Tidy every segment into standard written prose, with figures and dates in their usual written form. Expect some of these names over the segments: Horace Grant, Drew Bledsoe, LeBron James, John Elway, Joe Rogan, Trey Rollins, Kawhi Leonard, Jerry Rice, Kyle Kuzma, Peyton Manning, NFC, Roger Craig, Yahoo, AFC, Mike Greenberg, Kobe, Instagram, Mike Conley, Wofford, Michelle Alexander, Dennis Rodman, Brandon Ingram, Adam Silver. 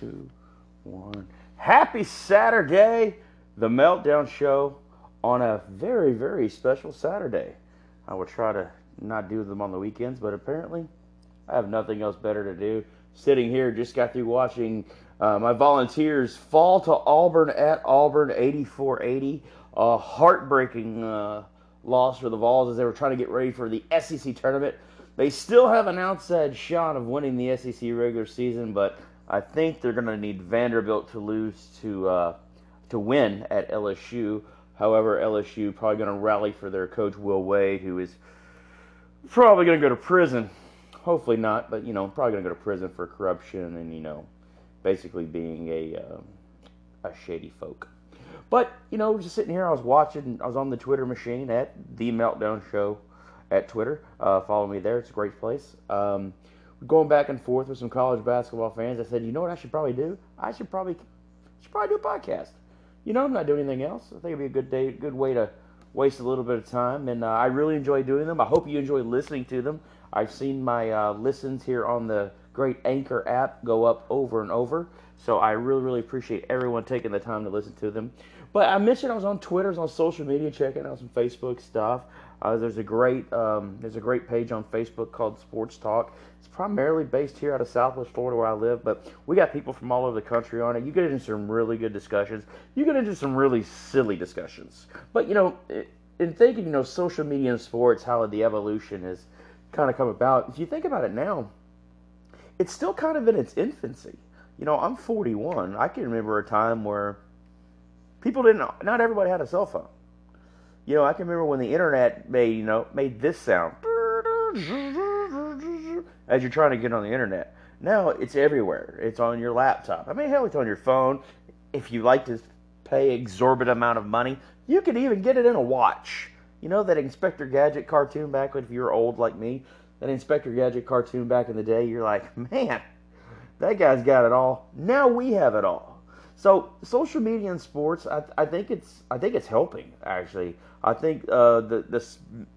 2, 1. Happy Saturday, the Meltdown Show on a very, very special Saturday. I would try to not do them on the weekends, but apparently I have nothing else better to do. Sitting here, just got through watching my Volunteers fall to Auburn at Auburn, 84-80. A heartbreaking loss for the Vols as they were trying to get ready for the SEC tournament. They still have an outside shot of winning the SEC regular season, but I think they're going to need Vanderbilt to lose to win at LSU. However, LSU probably going to rally for their coach, Will Wade, who is probably going to go to prison. Hopefully not, but, you know, probably going to go to prison for corruption and, you know, basically being a shady folk. But, you know, just sitting here, I was on the Twitter machine at The Meltdown Show at Twitter. Follow me there. It's a great place. Going back and forth with some college basketball fans, I said, you know what I should probably do? I should probably do a podcast. You know, I'm not doing anything else. I think it'd be a good way to waste a little bit of time. And I really enjoy doing them. I hope you enjoy listening to them. I've seen my listens here on the great Anchor app go up over and over. So I really, really appreciate everyone taking the time to listen to them. But I mentioned I was on Twitter, I was on social media, checking out some Facebook stuff. There's a great page on Facebook called Sports Talk. It's primarily based here out of Southwest Florida where I live, but we got people from all over the country on it. You get into some really good discussions. You get into some really silly discussions. But, you know, in thinking, you know, social media and sports, how the evolution has kind of come about, if you think about it now, it's still kind of in its infancy. You know, I'm 41. I can remember a time where not everybody had a cell phone. You know, I can remember when the internet made this sound as you're trying to get on the internet. Now it's everywhere. It's on your laptop. I mean, hell, it's on your phone. If you like to pay exorbitant amount of money, you can even get it in a watch. You know, that Inspector Gadget cartoon back when, if you were old like me, that Inspector Gadget cartoon back in the day, you're like, man, that guy's got it all. Now we have it all. So social media and sports, I think it's helping, actually. I think the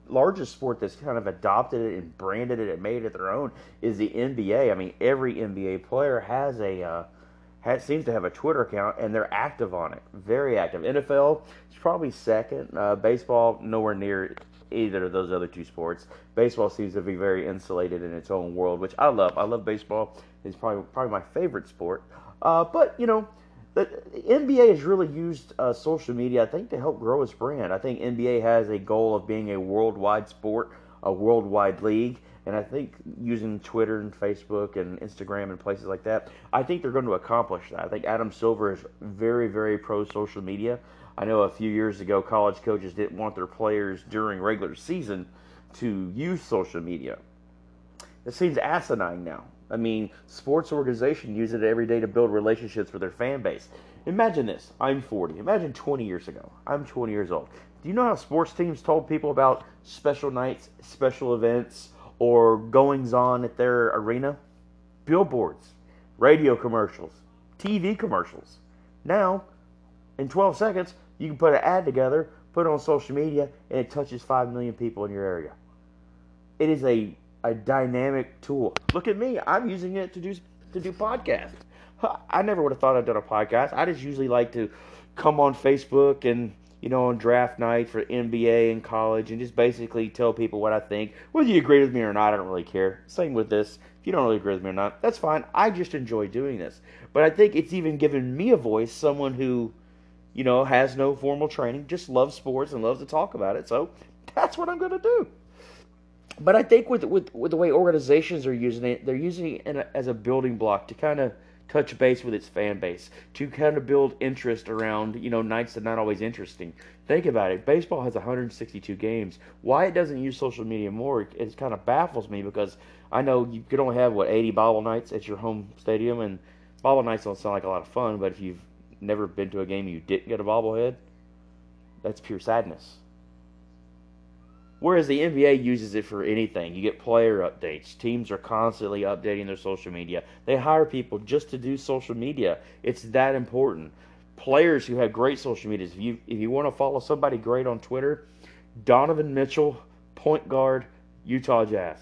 largest sport that's kind of adopted it and branded it and made it their own is the NBA. I mean, every NBA player has seems to have a Twitter account, and they're active on it, very active. NFL is probably second. Baseball, nowhere near either of those other two sports. Baseball seems to be very insulated in its own world, which I love. I love baseball. It's probably my favorite sport. But, you know, the NBA has really used social media, I think, to help grow its brand. I think NBA has a goal of being a worldwide sport, a worldwide league, and I think using Twitter and Facebook and Instagram and places like that, I think they're going to accomplish that. I think Adam Silver is very, very pro-social media. I know a few years ago college coaches didn't want their players during regular season to use social media. It seems asinine now. I mean, sports organizations use it every day to build relationships with their fan base. Imagine this. I'm 40. Imagine 20 years ago. I'm 20 years old. Do you know how sports teams told people about special nights, special events, or goings-on at their arena? Billboards, radio commercials, TV commercials. Now, in 12 seconds, you can put an ad together, put it on social media, and it touches 5 million people in your area. It is a dynamic tool. Look at me. I'm using it to do podcasts. I never would have thought I'd done a podcast. I just usually like to come on Facebook and, you know, on draft night for NBA and college and just basically tell people what I think. Whether you agree with me or not, I don't really care. Same with this. If you don't really agree with me or not, that's fine. I just enjoy doing this. But I think it's even given me a voice, someone who, you know, has no formal training, just loves sports and loves to talk about it. So that's what I'm going to do. But I think with the way organizations are using it, they're using it as a building block to kind of touch base with its fan base, to kind of build interest around, you know, nights that are not always interesting. Think about it. Baseball has 162 games. Why it doesn't use social media more, it kind of baffles me, because I know you could only have, 80 bobble nights at your home stadium, and bobble nights don't sound like a lot of fun, but if you've never been to a game and you didn't get a bobblehead, that's pure sadness. Whereas the NBA uses it for anything. You get player updates. Teams are constantly updating their social media. They hire people just to do social media. It's that important. Players who have great social medias. If you want to follow somebody great on Twitter, Donovan Mitchell, point guard, Utah Jazz.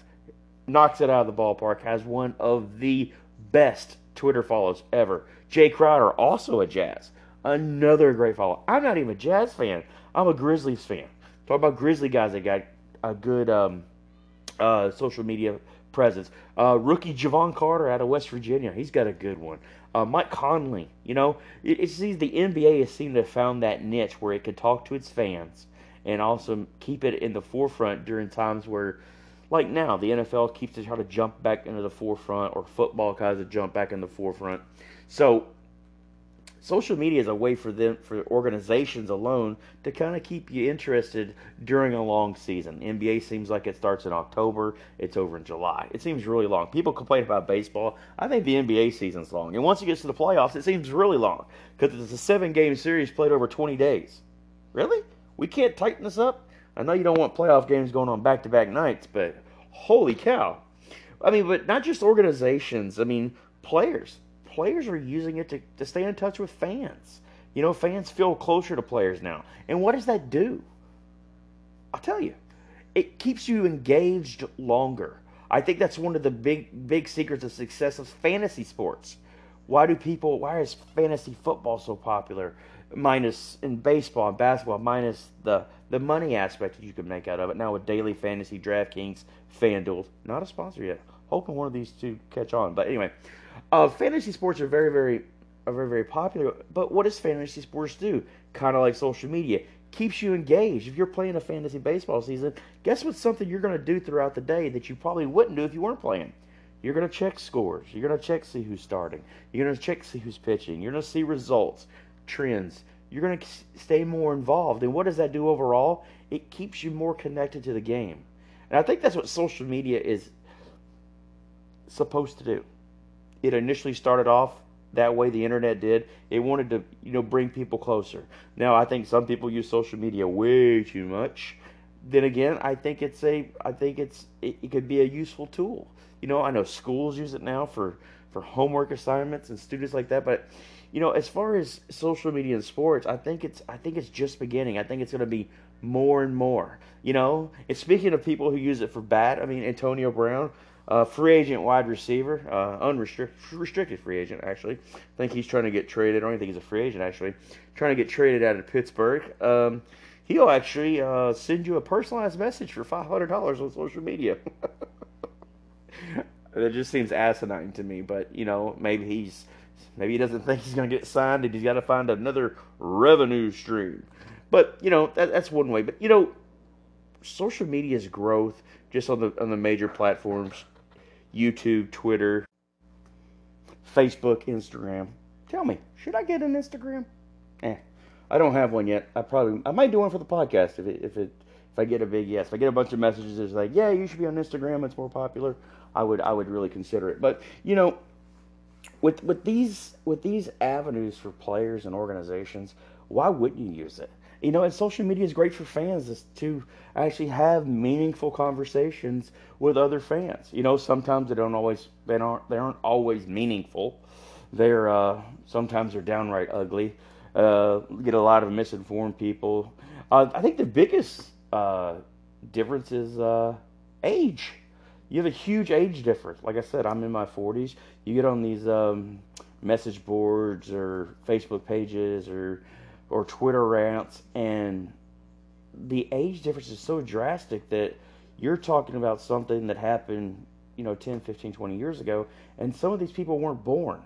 Knocks it out of the ballpark. Has one of the best Twitter follows ever. Jay Crowder, also a Jazz. Another great follow. I'm not even a Jazz fan. I'm a Grizzlies fan. Talk about Grizzly guys that got a good social media presence. Rookie Javon Carter out of West Virginia. He's got a good one. Mike Conley. You know, it seems the NBA has seemed to have found that niche where it could talk to its fans and also keep it in the forefront during times where, like now, the NFL keeps to try to jump back into the forefront, or football tries to jump back in the forefront. So social media is a way for organizations alone to kind of keep you interested during a long season. NBA seems like it starts in October. It's over in July. It seems really long. People complain about baseball. I think the NBA season's long. And once it gets to the playoffs, it seems really long because it's a 7-game series played over 20 days. Really? We can't tighten this up? I know you don't want playoff games going on back-to-back nights, but holy cow. I mean, but not just organizations. I mean, players. Players are using it to stay in touch with fans. You know, fans feel closer to players now. And what does that do? I'll tell you. It keeps you engaged longer. I think that's one of the big secrets of success of fantasy sports. Why is fantasy football so popular? Minus in baseball and basketball, minus the money aspect that you can make out of it. Now with daily fantasy, DraftKings, FanDuel. Not a sponsor yet. Hoping one of these two catch on. But anyway, fantasy sports are very, very popular. But what does fantasy sports do? Kind of like social media. Keeps you engaged. If you're playing a fantasy baseball season, guess what's something you're going to do throughout the day that you probably wouldn't do if you weren't playing? You're going to check scores. You're going to check, see who's starting. You're going to check, see who's pitching. You're going to see results, trends. You're going to stay more involved. And what does that do overall? It keeps you more connected to the game. And I think that's what social media is supposed to do. It initially started off that way, the internet did. It wanted to, bring people closer. Now, I think some people use social media way too much. Then again, I think it could be a useful tool. I know schools use it now for homework assignments and students like that, but as far as social media and sports, I think it's just beginning. I think it's going to be more and more. And speaking of people who use it for bad, I mean, Antonio Brown, free agent wide receiver, restricted free agent, actually. I think he's trying to get traded. I don't think he's a free agent, actually. Trying to get traded out of Pittsburgh. He'll actually send you a personalized message for $500 on social media. That just seems asinine to me, but, maybe he doesn't think he's going to get signed and he's got to find another revenue stream. But, that's one way. But, social media's growth just on the major platforms, YouTube, Twitter, Facebook, Instagram. Tell me, should I get an Instagram? I don't have one yet. I might do one for the podcast if I get a big yes. If I get a bunch of messages that's like, yeah, you should be on Instagram, it's more popular, I would really consider it. But, with these avenues for players and organizations, why wouldn't you use it? And social media is great for fans to actually have meaningful conversations with other fans. Sometimes they aren't always meaningful. They're sometimes they're downright ugly. Get a lot of misinformed people. I think the biggest difference is age. You have a huge age difference. Like I said, I'm in my 40s. You get on these message boards or Facebook pages or Twitter rants, and the age difference is so drastic that you're talking about something that happened, 10, 15, 20 years ago, and some of these people weren't born.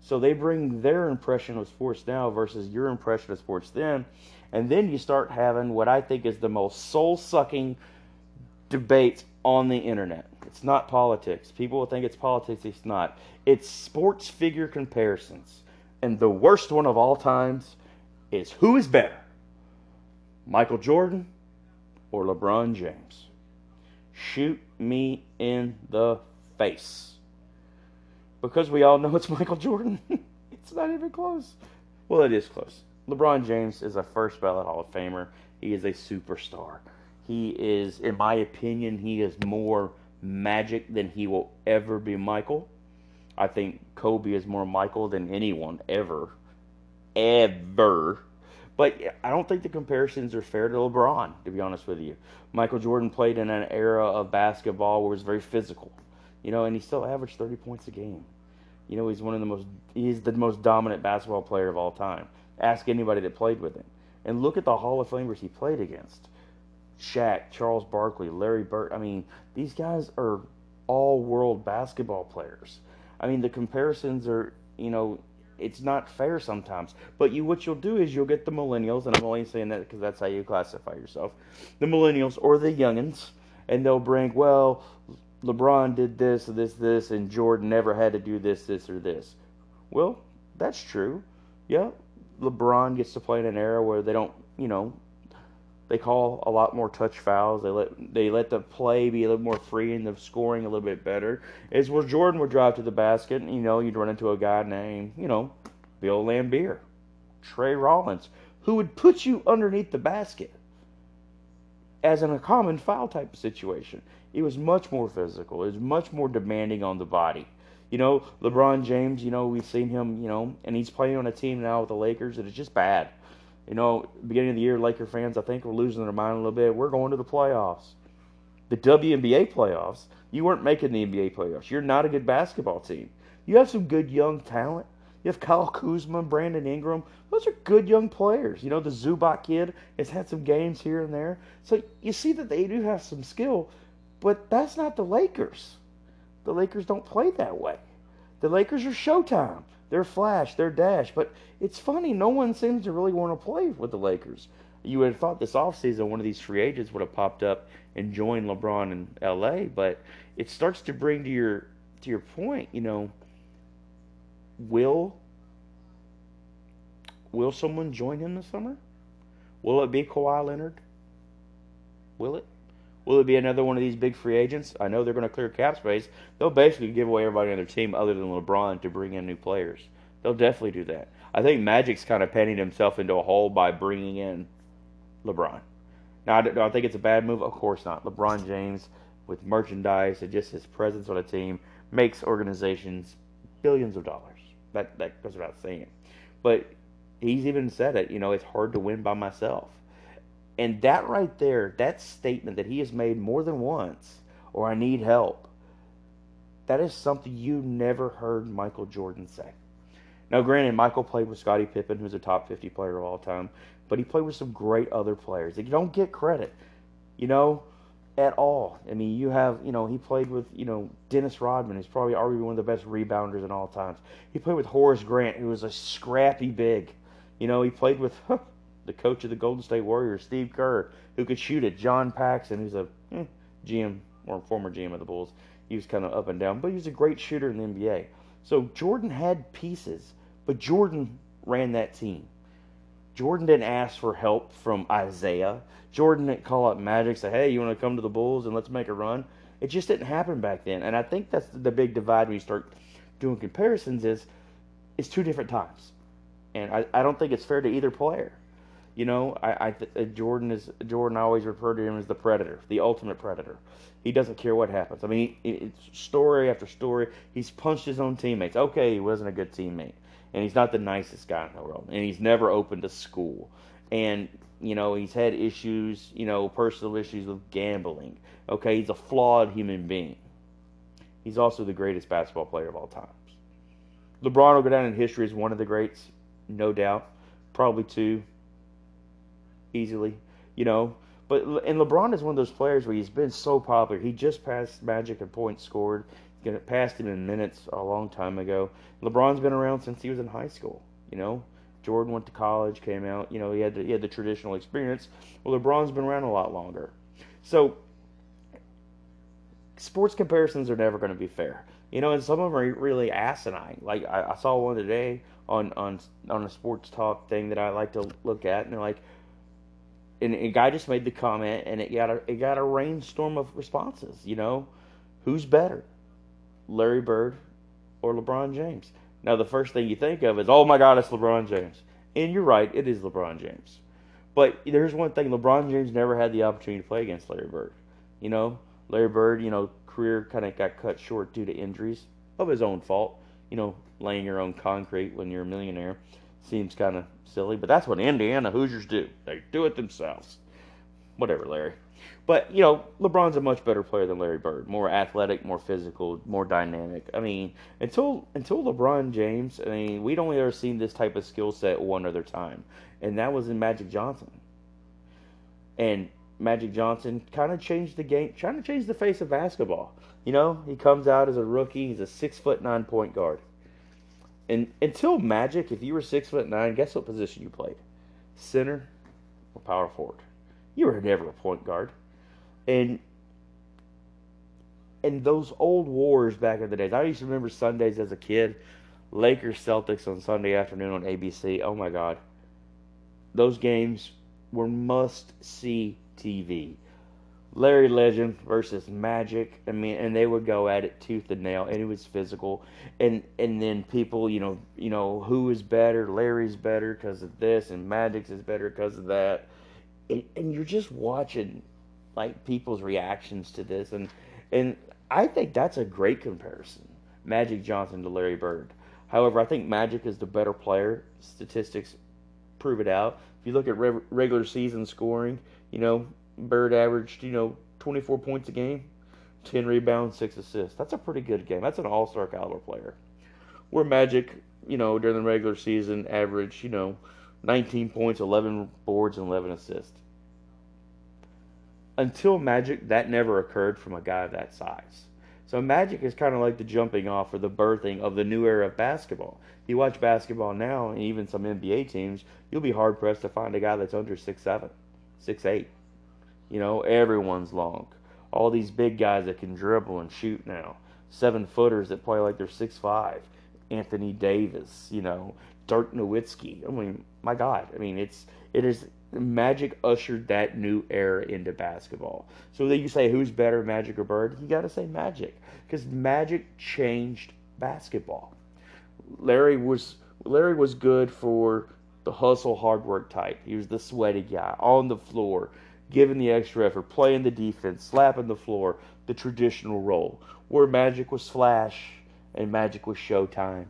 So they bring their impression of sports now versus your impression of sports then, and then you start having what I think is the most soul-sucking debates on the internet. It's not politics. People will think it's politics. It's not. It's sports figure comparisons. And the worst one of all times is, who is better, Michael Jordan or LeBron James? Shoot me in the face. Because we all know it's Michael Jordan. It's not even close. Well, it is close. LeBron James is a first ballot Hall of Famer. He is a superstar. He is, in my opinion, he is more Magic than he will ever be Michael. I think Kobe is more Michael than anyone ever. But I don't think the comparisons are fair to LeBron, to be honest with you. Michael Jordan played in an era of basketball where it was very physical, and he still averaged 30 points a game. You know, he's the most dominant basketball player of all time. Ask anybody that played with him. And look at the Hall of Famers he played against. Shaq, Charles Barkley, Larry Bird. I mean, these guys are all-world basketball players. I mean, the comparisons are, you know, it's not fair sometimes. But what you'll do is you'll get the millennials, and I'm only saying that because that's how you classify yourself, the millennials or the youngins, and they'll bring, well, LeBron did this, this, this, and Jordan never had to do this, this, or this. Well, that's true. Yeah, LeBron gets to play in an era where they don't, you know, they call a lot more touch fouls. They let the play be a little more free and the scoring a little bit better. It's where Jordan would drive to the basket, and, you know, you'd run into a guy named, you know, Bill Lambeer, Trey Rollins, who would put you underneath the basket as in a common foul type of situation. It was much more physical. It was much more demanding on the body. You know, LeBron James, you know, we've seen him, you know, and he's playing on a team now with the Lakers that is just bad. You know, beginning of the year, Laker fans, I think, were losing their mind a little bit. We're going to the playoffs. The WNBA playoffs, you weren't making the NBA playoffs. You're not a good basketball team. You have some good young talent. You have Kyle Kuzma, Brandon Ingram. Those are good young players. You know, the Zubac kid has had some games here and there. So you see that they do have some skill, but that's not the Lakers. The Lakers don't play that way. The Lakers are Showtime. They're flash, they're dash, but it's funny. No one seems to really want to play with the Lakers. You would have thought this offseason one of these free agents would have popped up and joined LeBron in L.A., but it starts to bring to your point, you know, will someone join him this summer? Will it be Kawhi Leonard? Will it? Will it be another one of these big free agents? I know they're going to clear cap space. They'll basically give away everybody on their team other than LeBron to bring in new players. They'll definitely do that. I think Magic's kind of painting himself into a hole by bringing in LeBron. Now, do I think it's a bad move? Of course not. LeBron James, with merchandise and just his presence on a team, makes organizations billions of dollars. That goes without saying. But he's even said it, you know, it's hard to win by myself. And that right there, that statement that he has made more than once, or I need help, that is something you never heard Michael Jordan say. Now, granted, Michael played with Scottie Pippen, who's a top 50 player of all time, but he played with some great other players. They don't get credit, you know, at all. I mean, you have, you know, he played with, you know, Dennis Rodman, who's probably arguably one of the best rebounders in all times. He played with Horace Grant, who was a scrappy big. You know, he played with the coach of the Golden State Warriors, Steve Kerr, who could shoot it. John Paxson, who's a GM or former GM of the Bulls. He was kind of up and down, but he was a great shooter in the NBA. So Jordan had pieces, but Jordan ran that team. Jordan didn't ask for help from Isaiah. Jordan didn't call up Magic, say, hey, you want to come to the Bulls and let's make a run? It just didn't happen back then. And I think that's the big divide when you start doing comparisons is it's two different times. And I don't think it's fair to either player. You know, Jordan. I always refer to him as the predator, the ultimate predator. He doesn't care what happens. I mean, it's story after story. He's punched his own teammates. Okay, he wasn't a good teammate, and he's not the nicest guy in the world, and he's never open to school, and you know he's had issues, you know, personal issues with gambling. Okay, he's a flawed human being. He's also the greatest basketball player of all times. LeBron will go down in history as one of the greats, no doubt. Probably two. Easily, you know, and LeBron is one of those players where he's been so popular. He just passed Magic in points scored. He passed him in minutes a long time ago. LeBron's been around since he was in high school. You know, Jordan went to college, came out. You know, he had the traditional experience. Well, LeBron's been around a lot longer. So, sports comparisons are never going to be fair. You know, and some of them are really asinine. Like I saw one today on a sports talk thing that I like to look at, and they're like. And a guy just made the comment, and it got a rainstorm of responses. You know, who's better, Larry Bird or LeBron James? Now, the first thing you think of is, oh my God, it's LeBron James. And you're right, it is LeBron James. But there's one thing: LeBron James never had the opportunity to play against Larry Bird. You know, Larry Bird, you know, career kind of got cut short due to injuries of his own fault. You know, laying your own concrete when you're a millionaire. Seems kind of silly, but that's what Indiana Hoosiers do. They do it themselves. Whatever, Larry. But, you know, LeBron's a much better player than Larry Bird. More athletic, more physical, more dynamic. I mean, until LeBron James, I mean, we'd only ever seen this type of skill set one other time. And that was in Magic Johnson. And Magic Johnson kind of changed the game, trying to change the face of basketball. You know, he comes out as a rookie. He's a 6'9" point guard. And until Magic, if you were 6'9", guess what position you played? Center or power forward. You were never a point guard. And those old wars back in the days. I used to remember Sundays as a kid. Lakers Celtics on Sunday afternoon on ABC. Oh my God. Those games were must-see TV. Larry Legend versus Magic. I mean, and they would go at it tooth and nail, and it was physical. And then people, you know, who is better? Larry's better because of this, and Magic's is better because of that. And you're just watching, like, people's reactions to this. And I think that's a great comparison, Magic Johnson to Larry Bird. However, I think Magic is the better player. Statistics prove it out. If you look at regular season scoring, you know, Bird averaged, you know, 24 points a game, 10 rebounds, 6 assists. That's a pretty good game. That's an all-star caliber player. Where Magic, you know, during the regular season averaged, you know, 19 points, 11 boards, and 11 assists. Until Magic, that never occurred from a guy of that size. So Magic is kind of like the jumping off or the birthing of the new era of basketball. If you watch basketball now, and even some NBA teams, you'll be hard-pressed to find a guy that's under 6'7", 6'8". You know, everyone's long. All these big guys that can dribble and shoot now. 7-footers that play like they're 6'5". Anthony Davis, you know, Dirk Nowitzki. I mean, my God. I mean, it is Magic ushered that new era into basketball. So that you say who's better, Magic or Bird? You got to say Magic, because Magic changed basketball. Larry was good for the hustle, hard work type. He was the sweaty guy on the floor, giving the extra effort, playing the defense, slapping the floor, the traditional role. Where Magic was flash, and Magic was showtime,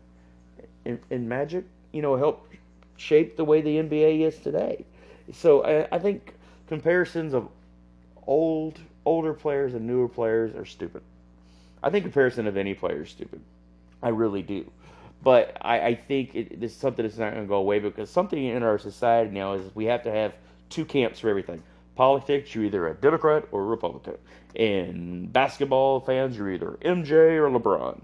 and Magic, you know, helped shape the way the NBA is today. So I think comparisons of older players and newer players are stupid. I think comparison of any player is stupid. I really do. But I think this is something that's not going to go away, because something in our society now is we have to have two camps for everything. Politics, you're either a Democrat or a Republican. In basketball fans, you're either MJ or LeBron.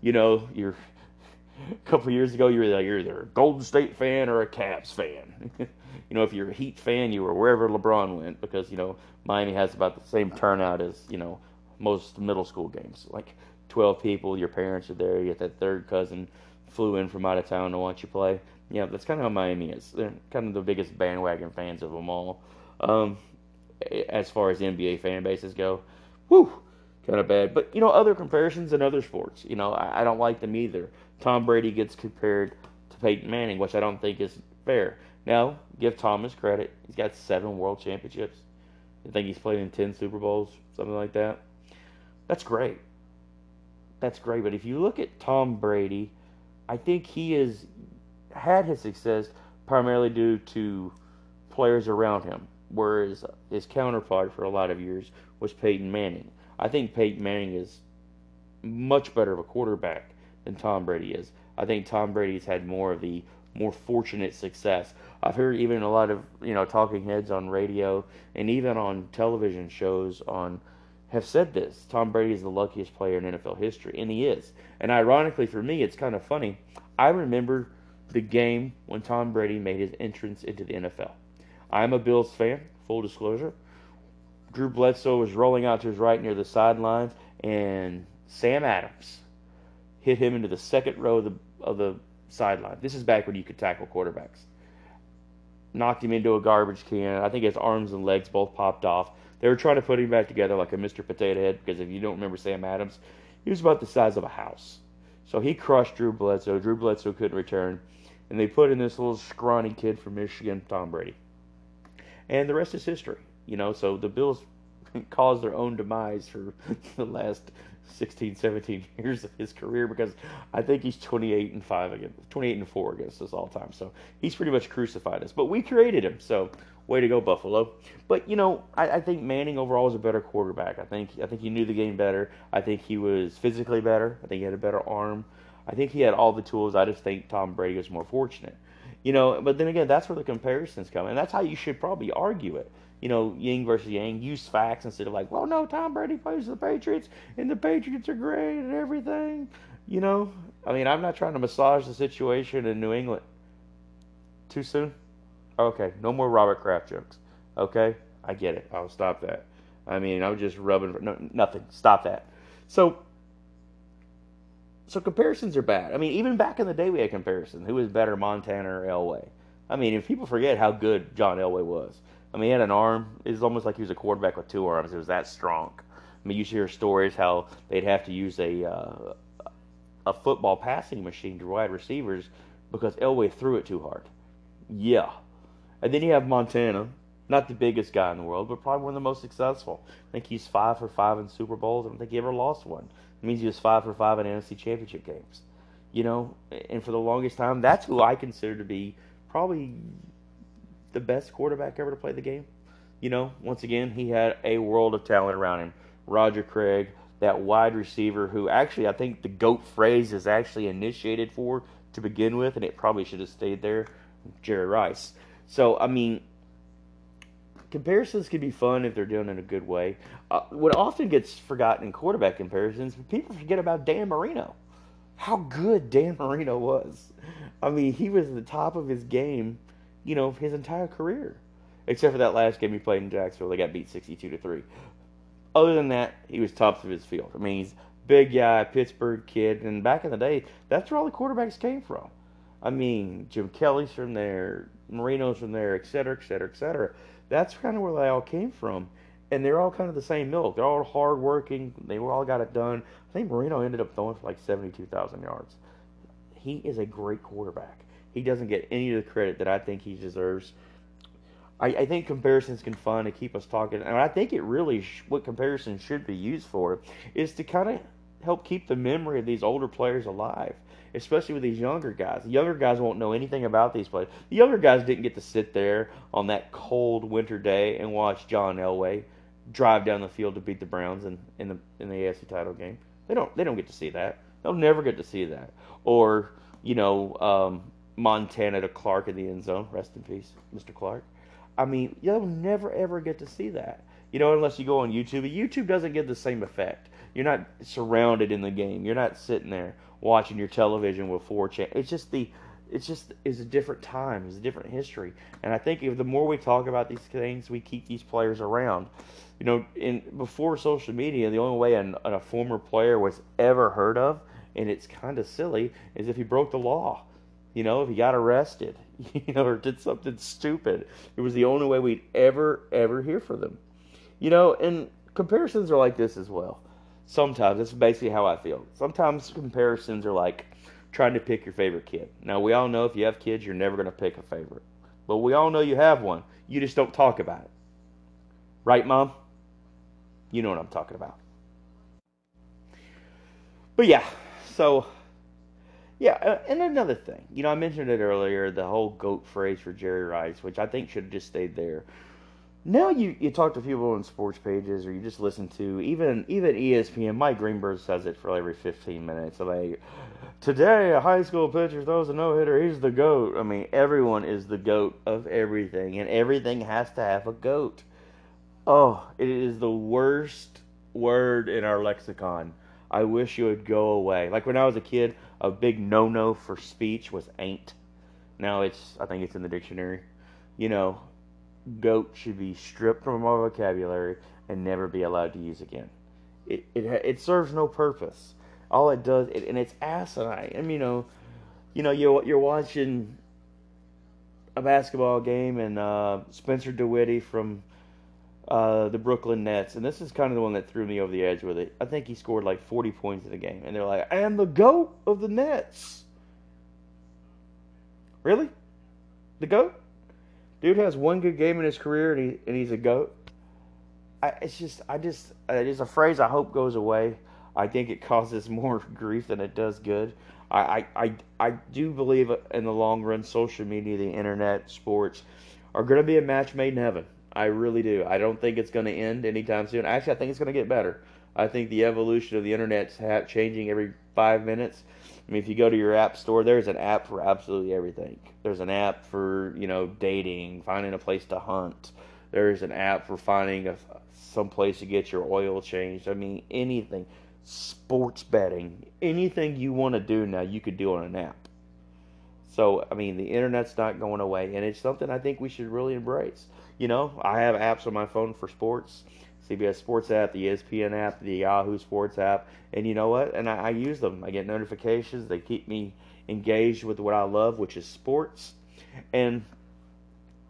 You know, a couple of years ago, you're either a Golden State fan or a Cavs fan. You know, if you're a Heat fan, you were wherever LeBron went, because, you know, Miami has about the same turnout as, you know, most middle school games. Like 12 people, your parents are there, you get that third cousin flew in from out of town to watch you play. Yeah, that's kind of how Miami is. They're kind of the biggest bandwagon fans of them all. As far as NBA fan bases go, whew, kind of bad. But, you know, other comparisons in other sports, you know, I don't like them either. Tom Brady gets compared to Peyton Manning, which I don't think is fair. Now, give Tom his credit. He's got 7 world championships. I think he's played in 10 Super Bowls, something like that. That's great. That's great. But if you look at Tom Brady, I think he has had his success primarily due to players around him, whereas his counterpart for a lot of years was Peyton Manning. I think Peyton Manning is much better of a quarterback than Tom Brady is. I think Tom Brady's had more of the more fortunate success. I've heard even a lot of, you know, talking heads on radio and even on television shows have said this. Tom Brady is the luckiest player in NFL history, and he is. And ironically for me, it's kind of funny. I remember the game when Tom Brady made his entrance into the NFL. I'm a Bills fan, full disclosure. Drew Bledsoe was rolling out to his right near the sidelines, and Sam Adams hit him into the second row of the sideline. This is back when you could tackle quarterbacks. Knocked him into a garbage can. I think his arms and legs both popped off. They were trying to put him back together like a Mr. Potato Head, because if you don't remember Sam Adams, he was about the size of a house. So he crushed Drew Bledsoe. Drew Bledsoe couldn't return. And they put in this little scrawny kid from Michigan, Tom Brady. And the rest is history. You know, so the Bills caused their own demise for the last 16, 17 years of his career, because I think he's 28-4 against us all time. So he's pretty much crucified us. But we created him, so Way to go, Buffalo. But, you know, I think Manning overall was a better quarterback. I think he knew the game better. I think he was physically better. I think he had a better arm. I think he had all the tools. I just think Tom Brady was more fortunate. You know, but then again, that's where the comparisons come. And that's how you should probably argue it. You know, yin versus yang. Use facts instead of like, well, no, Tom Brady plays the Patriots, and the Patriots are great and everything. You know, I mean, I'm not trying to massage the situation in New England. Too soon? Okay, no more Robert Kraft jokes. Okay, I get it. I'll stop that. I mean, I'm just rubbing. No, nothing. Stop that. So comparisons are bad. I mean, even back in the day, we had comparisons. Who was better, Montana or Elway? I mean, if people forget how good John Elway was. I mean, he had an arm. It was almost like he was a quarterback with two arms. It was that strong. I mean, you hear stories how they'd have to use a football passing machine to wide receivers because Elway threw it too hard. Yeah. And then you have Montana, not the biggest guy in the world, but probably one of the most successful. I think he's 5-for-5 in Super Bowls. I don't think he ever lost one. It means he was 5-for-5 in NFC Championship games. You know, and for the longest time, that's who I consider to be probably the best quarterback ever to play the game. You know, once again, he had a world of talent around him. Roger Craig, that wide receiver who actually I think the GOAT phrase is actually initiated for to begin with, and it probably should have stayed there, Jerry Rice. So, I mean, comparisons can be fun if they're done in a good way. What often gets forgotten in quarterback comparisons, people forget about Dan Marino. How good Dan Marino was. I mean, he was at the top of his game, you know, his entire career. Except for that last game he played in Jacksonville, they got beat 62-3. Other than that, he was top of his field. I mean, he's a big guy, Pittsburgh kid, and back in the day, that's where all the quarterbacks came from. I mean, Jim Kelly's from there, Marino's from there, et cetera, et cetera, et cetera. That's kind of where they all came from, and they're all kind of the same ilk. They're all hardworking. They all got it done. I think Marino ended up throwing for like 72,000 yards. He is a great quarterback. He doesn't get any of the credit that I think he deserves. I think comparisons can fun and keep us talking, and I think it really what comparisons should be used for is to kind of help keep the memory of these older players alive, especially with these younger guys. The younger guys won't know anything about these players. The younger guys didn't get to sit there on that cold winter day and watch John Elway drive down the field to beat the Browns in the AFC title game. They don't get to see that. They'll never get to see that. Or, you know, Montana to Clark in the end zone. Rest in peace, Mr. Clark. I mean, you'll never, ever get to see that. You know, unless you go on YouTube. YouTube doesn't give the same effect. You're not surrounded in the game. You're not sitting there watching your television with four channels. It's a different time. It's a different history. And I think if the more we talk about these things, we keep these players around. You know, before social media, the only way a former player was ever heard of, and it's kind of silly, is if he broke the law. You know, if he got arrested, you know, or did something stupid. It was the only way we'd ever hear from them. You know, and comparisons are like this as well. Sometimes, that's basically how I feel. Sometimes comparisons are like trying to pick your favorite kid. Now, we all know if you have kids, you're never going to pick a favorite. But we all know you have one. You just don't talk about it. Right, Mom? You know what I'm talking about. But yeah, so, yeah, and another thing. You know, I mentioned it earlier, the whole GOAT phrase for Jerry Rice, which I think should have just stayed there. Now you talk to people on sports pages, or you just listen to even ESPN. Mike Greenberg says it for every 15 minutes. Like, today a high school pitcher throws a no-hitter, he's the GOAT. I mean, everyone is the GOAT of everything, and everything has to have a GOAT. Oh, it is the worst word in our lexicon. I wish you would go away. Like when I was a kid, a big no-no for speech was ain't. Now I think it's in the dictionary. You know, GOAT should be stripped from our vocabulary and never be allowed to use again. It serves no purpose. All it does, and it's asinine. I mean, you know, you're watching a basketball game, and Spencer DeWitty from the Brooklyn Nets, and this is kind of the one that threw me over the edge with it. I think he scored like 40 points in the game, and they're like, "I am the GOAT of the Nets." Really? The GOAT? Dude has one good game in his career, and he's a GOAT. It is a phrase I hope goes away. I think it causes more grief than it does good. I do believe in the long run, social media, the internet, sports are going to be a match made in heaven. I really do. I don't think it's going to end anytime soon. Actually, I think it's going to get better. I think the evolution of the internet's changing every 5 minutes. I mean, if you go to your app store, there's an app for absolutely everything. There's an app for, you know, dating, finding a place to hunt. There's an app for finding some place to get your oil changed. I mean, anything. Sports betting. Anything you want to do now, you could do on an app. So, I mean, the internet's not going away, and it's something I think we should really embrace. You know, I have apps on my phone for sports, CBS Sports app, the ESPN app, the Yahoo Sports app, and you know what? And I use them. I get notifications. They keep me engaged with what I love, which is sports. And,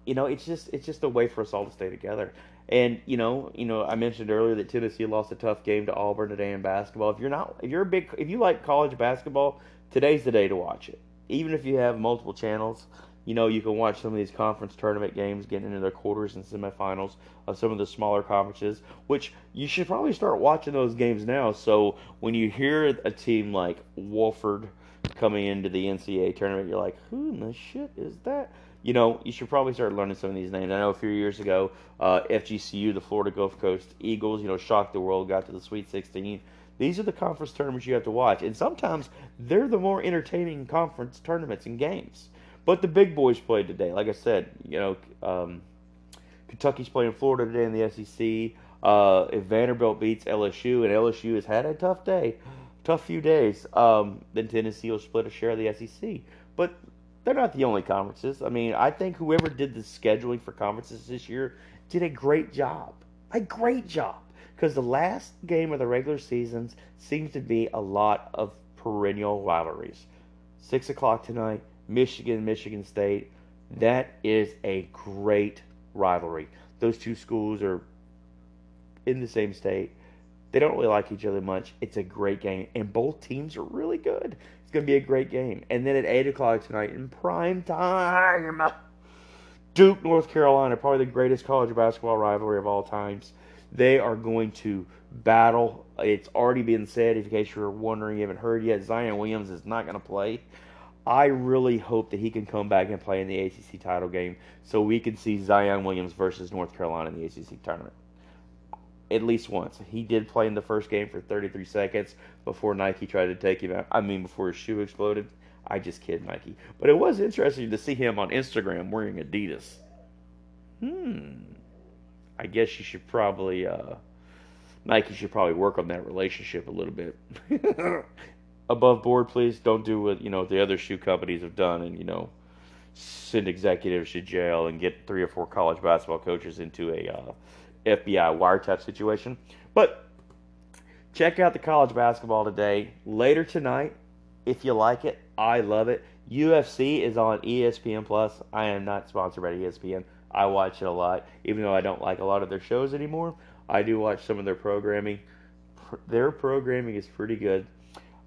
you know, it's just a way for us all to stay together. And, you know, I mentioned earlier that Tennessee lost a tough game to Auburn today in basketball. If you like college basketball, today's the day to watch it. Even if you have multiple channels, you know, you can watch some of these conference tournament games getting into their quarters and semifinals of some of the smaller conferences, which you should probably start watching those games now. So when you hear a team like Wofford coming into the NCAA tournament, you're like, who in the shit is that? You know, you should probably start learning some of these names. I know a few years ago, FGCU, the Florida Gulf Coast Eagles, you know, shocked the world, got to the Sweet 16. These are the conference tournaments you have to watch. And sometimes they're the more entertaining conference tournaments and games. But the big boys played today. Like I said, you know, Kentucky's playing Florida today in the SEC. If Vanderbilt beats LSU, and LSU has had a tough day, tough few days, then Tennessee will split a share of the SEC. But they're not the only conferences. I mean, I think whoever did the scheduling for conferences this year did a great job. A great job. Because the last game of the regular seasons seems to be a lot of perennial rivalries. 6 o'clock tonight, Michigan, Michigan State. That is a great rivalry. Those two schools are in the same state. They don't really like each other much. It's a great game. And both teams are really good. It's going to be a great game. And then at 8 o'clock tonight in prime time, Duke, North Carolina, probably the greatest college basketball rivalry of all times. They are going to battle. It's already been said, in case you're wondering, you haven't heard yet, Zion Williams is not going to play. I really hope that he can come back and play in the ACC title game so we can see Zion Williams versus North Carolina in the ACC tournament. At least once. He did play in the first game for 33 seconds before Nike tried to take him out. I mean, before his shoe exploded. I just kid, Nike. But it was interesting to see him on Instagram wearing Adidas. I guess you should probably, Nike should probably work on that relationship a little bit. Above board, please. Don't do what, you know, the other shoe companies have done and, you know, send executives to jail and get 3 or 4 college basketball coaches into a FBI wiretap situation. But check out the college basketball today. Later tonight, if you like it, I love it. UFC is on ESPN+. I am not sponsored by ESPN. I watch it a lot, even though I don't like a lot of their shows anymore. I do watch some of their programming. Their programming is pretty good,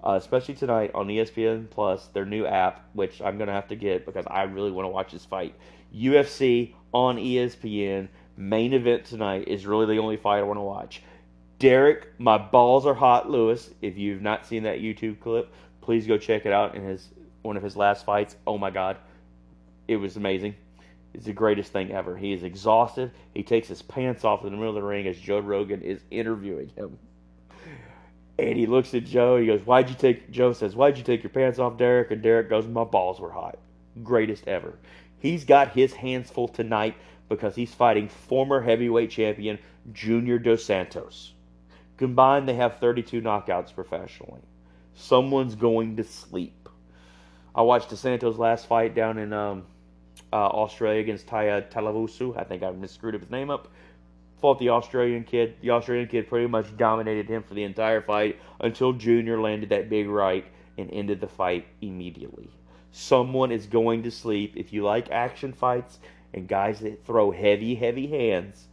especially tonight on ESPN Plus, their new app, which I'm going to have to get because I really want to watch this fight. UFC on ESPN, main event tonight is really the only fight I want to watch. Derek, my balls are hot, Lewis. If you've not seen that YouTube clip, please go check it out in one of his last fights. Oh, my God. It was amazing. It's the greatest thing ever. He is exhausted. He takes his pants off in the middle of the ring as Joe Rogan is interviewing him. And he looks at Joe. He goes, Joe says, why'd you take your pants off, Derek? And Derek goes, my balls were hot. Greatest ever. He's got his hands full tonight because he's fighting former heavyweight champion Junior Dos Santos. Combined, they have 32 knockouts professionally. Someone's going to sleep. I watched Dos Santos' last fight down in Australia against Taya Talavusu. I think I screwed up his name up. Fought the Australian kid. The Australian kid pretty much dominated him for the entire fight until Junior landed that big right and ended the fight immediately. Someone is going to sleep. If you like action fights and guys that throw heavy, heavy hands,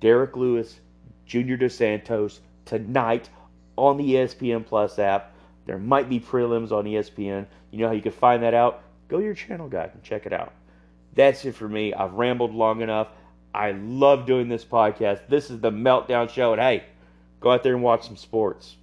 Derek Lewis, Junior Dos Santos, tonight on the ESPN Plus app. There might be prelims on ESPN. You know how you can find that out? Go to your channel guide and check it out. That's it for me. I've rambled long enough. I love doing this podcast. This is the Meltdown Show. And hey, go out there and watch some sports.